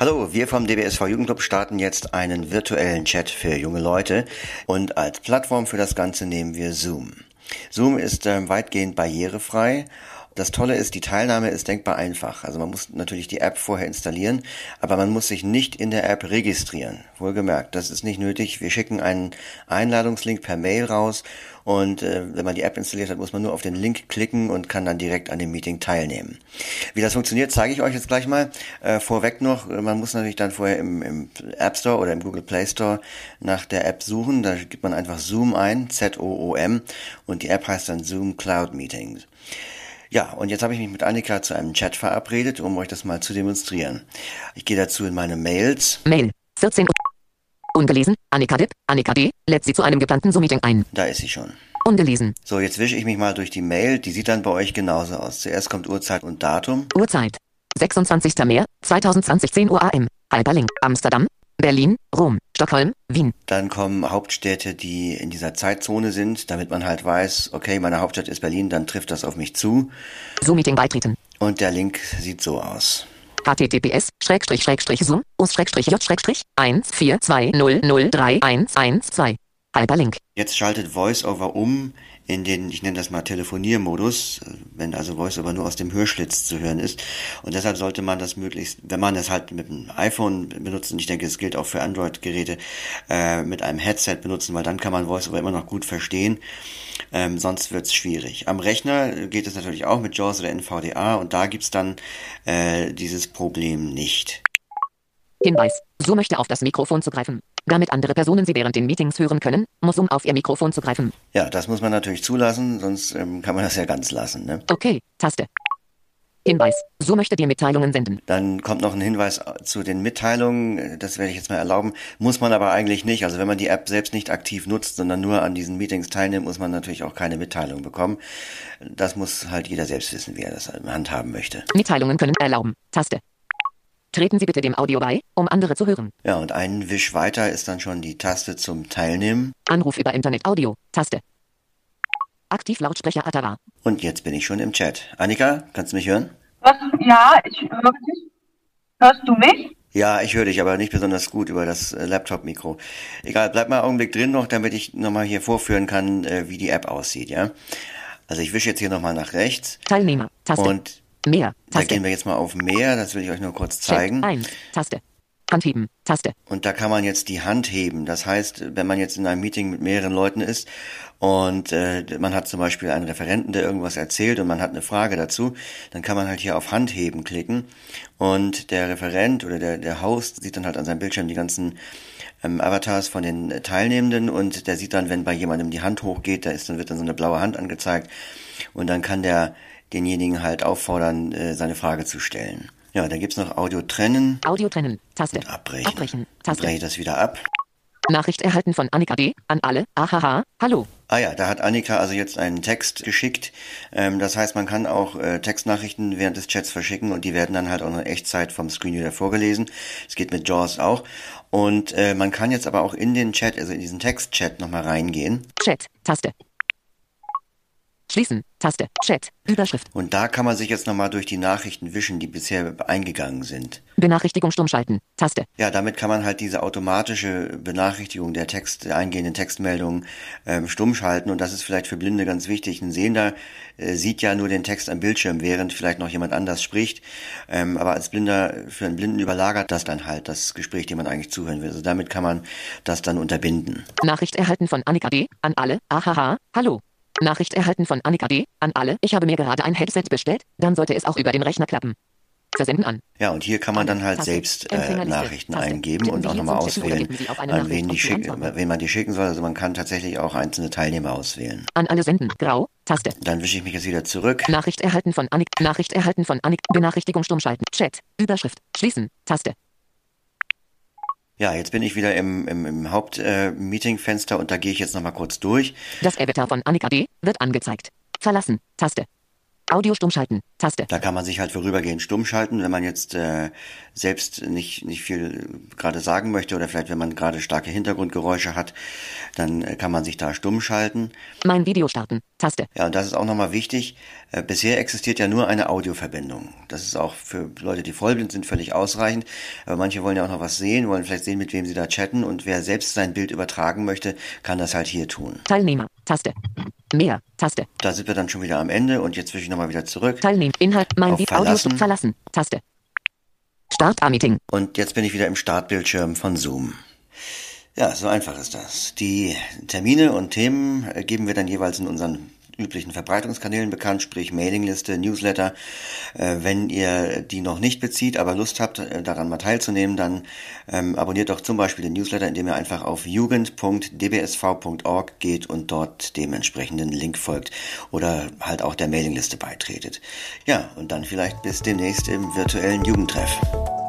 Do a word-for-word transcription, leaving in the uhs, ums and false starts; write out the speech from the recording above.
Hallo, wir vom D B S V Jugendclub starten jetzt einen virtuellen Chat für junge Leute und als Plattform für das Ganze nehmen wir Zoom. Zoom ist ähm, weitgehend barrierefrei. Das Tolle ist, die Teilnahme ist denkbar einfach. Also man muss natürlich die App vorher installieren, aber man muss sich nicht in der App registrieren. Wohlgemerkt, das ist nicht nötig. Wir schicken einen Einladungslink per Mail raus und äh, wenn man die App installiert hat, muss man nur auf den Link klicken und kann dann direkt an dem Meeting teilnehmen. Wie das funktioniert, zeige ich euch jetzt gleich mal. Äh, vorweg noch, man muss natürlich dann vorher im, im App Store oder im Google Play Store nach der App suchen. Da gibt man einfach Zoom ein, Z O O M, und die App heißt dann Zoom Cloud Meetings. Ja, und jetzt habe ich mich mit Annika zu einem Chat verabredet, um euch das mal zu demonstrieren. Ich gehe dazu in meine Mails. Mail, vierzehn Uhr. Ungelesen, Annika Dipp, Annika D. lädt sie zu einem geplanten Zoom-Meeting ein. Da ist sie schon. Ungelesen. So, jetzt wische ich mich mal durch die Mail. Die sieht dann bei euch genauso aus. Zuerst kommt Uhrzeit und Datum. Uhrzeit. sechsundzwanzigster März zweitausendzwanzig, zehn Uhr A M. Hyperlink. Amsterdam, Berlin, Rom, Stockholm, Wien. Dann kommen Hauptstädte, die in dieser Zeitzone sind, damit man halt weiß, okay, meine Hauptstadt ist Berlin, dann trifft das auf mich zu. Zoom-Meeting beitreten. Und der Link sieht so aus. H T T P S Zoom J eins vier zwei null null drei eins eins zwei. Hyperlink. Jetzt schaltet VoiceOver um in den, ich nenne das mal Telefoniermodus, wenn also VoiceOver nur aus dem Hörschlitz zu hören ist. Und deshalb sollte man das möglichst, wenn man das halt mit dem iPhone benutzt, und ich denke, das gilt auch für Android-Geräte, äh, mit einem Headset benutzen, weil dann kann man VoiceOver immer noch gut verstehen. Ähm, sonst wird's schwierig. Am Rechner geht es natürlich auch mit JAWS oder N V D A und da gibt's dann äh, dieses Problem nicht. Hinweis. Zoom möchte auf das Mikrofon zugreifen. Damit andere Personen sie während den Meetings hören können, muss Zoom auf ihr Mikrofon zugreifen. Ja, das muss man natürlich zulassen, sonst ähm, kann man das ja ganz lassen. Ne? Okay, Taste. Hinweis. Zoom möchte dir Mitteilungen senden. Dann kommt noch ein Hinweis zu den Mitteilungen. Das werde ich jetzt mal erlauben. Muss man aber eigentlich nicht. Also wenn man die App selbst nicht aktiv nutzt, sondern nur an diesen Meetings teilnimmt, muss man natürlich auch keine Mitteilung bekommen. Das muss halt jeder selbst wissen, wie er das handhaben möchte. Mitteilungen können erlauben. Taste. Treten Sie bitte dem Audio bei, um andere zu hören. Ja, und einen Wisch weiter ist dann schon die Taste zum Teilnehmen. Anruf über Internet Audio, Taste. Aktiv Lautsprecher Atara. Und jetzt bin ich schon im Chat. Annika, kannst du mich hören? Was? Ja, ich höre dich. Hörst du mich? Ja, ich höre dich, aber nicht besonders gut über das Laptop-Mikro. Egal, bleib mal einen Augenblick drin noch, damit ich nochmal hier vorführen kann, wie die App aussieht, ja? Also ich wische jetzt hier nochmal nach rechts. Teilnehmer, Taste. Und Mehr, Taste. Da gehen wir jetzt mal auf Mehr, das will ich euch nur kurz zeigen. Eins, Taste. Handheben, Taste. Und da kann man jetzt die Hand heben. Das heißt, wenn man jetzt in einem Meeting mit mehreren Leuten ist und äh, man hat zum Beispiel einen Referenten, der irgendwas erzählt und man hat eine Frage dazu, dann kann man halt hier auf Handheben klicken und der Referent oder der, der Host sieht dann halt an seinem Bildschirm die ganzen ähm, Avatars von den Teilnehmenden und der sieht dann, wenn bei jemandem die Hand hochgeht, da ist, dann wird dann so eine blaue Hand angezeigt und dann kann der denjenigen halt auffordern, seine Frage zu stellen. Ja, dann gibt's noch Audio trennen. Audio trennen, Taste. Und abbrechen. Abbrechen, Taste. Dann breche ich das wieder ab. Nachricht erhalten von Annika D. an alle. Ahaha, hallo. Ah ja, da hat Annika also jetzt einen Text geschickt. Das heißt, man kann auch Textnachrichten während des Chats verschicken und die werden dann halt auch in Echtzeit vom Screenreader vorgelesen. Es geht mit JAWS auch. Und man kann jetzt aber auch in den Chat, also in diesen Text-Chat nochmal reingehen. Chat, Taste. Schließen, Taste, Chat, Überschrift. Und da kann man sich jetzt nochmal durch die Nachrichten wischen, die bisher eingegangen sind. Benachrichtigung stumm schalten, Taste. Ja, damit kann man halt diese automatische Benachrichtigung der Text, der eingehenden Textmeldungen ähm, stumm schalten. Und das ist vielleicht für Blinde ganz wichtig. Ein Sehender äh, sieht ja nur den Text am Bildschirm, während vielleicht noch jemand anders spricht. Ähm, aber als Blinder, für einen Blinden überlagert das dann halt das Gespräch, dem man eigentlich zuhören will. Also damit kann man das dann unterbinden. Nachricht erhalten von Annika D. an alle. Ahaha, hallo. Nachricht erhalten von Annika D. an alle. Ich habe mir gerade ein Headset bestellt, dann sollte es auch über den Rechner klappen. Versenden an. Ja, und hier kann man dann halt Taste. selbst äh, Nachrichten Taste. eingeben Stimmen und auch nochmal auswählen, an wen, die schick, wen man die schicken soll. Also man kann tatsächlich auch einzelne Teilnehmer auswählen. An alle senden. Grau. Taste. Dann wische ich mich jetzt wieder zurück. Nachricht erhalten von Annika. Nachricht erhalten von Annika. Benachrichtigung stumm schalten. Chat. Überschrift. Schließen. Taste. Ja, jetzt bin ich wieder im, im, im Haupt-Meeting-Fenster äh, und da gehe ich jetzt nochmal kurz durch. Das Avatar von Annika D. wird angezeigt. Verlassen, Taste. Audio stumm schalten. Taste. Da kann man sich halt vorübergehend stumm schalten, wenn man jetzt äh, selbst nicht nicht viel gerade sagen möchte oder vielleicht, wenn man gerade starke Hintergrundgeräusche hat, dann äh, kann man sich da stumm schalten. Mein Video starten. Taste. Ja, und das ist auch nochmal wichtig. Äh, bisher existiert ja nur eine Audioverbindung. Das ist auch für Leute, die vollblind sind, völlig ausreichend. Aber manche wollen ja auch noch was sehen, wollen vielleicht sehen, mit wem sie da chatten. Und wer selbst sein Bild übertragen möchte, kann das halt hier tun. Teilnehmer. Taste. Mehr. Taste. Da sind wir dann schon wieder am Ende und jetzt will ich nochmal wieder zurück. Teilnehmen. Inhalt. Mein Video. Audio verlassen. Taste. Start am Meeting. Und jetzt bin ich wieder im Startbildschirm von Zoom. Ja, so einfach ist das. Die Termine und Themen geben wir dann jeweils in unseren üblichen Verbreitungskanälen bekannt, sprich Mailingliste, Newsletter. Wenn ihr die noch nicht bezieht, aber Lust habt, daran mal teilzunehmen, dann abonniert doch zum Beispiel den Newsletter, indem ihr einfach auf jugend punkt d b s v punkt org geht und dort dem entsprechenden Link folgt oder halt auch der Mailingliste beitretet. Ja, und dann vielleicht bis demnächst im virtuellen Jugendtreff.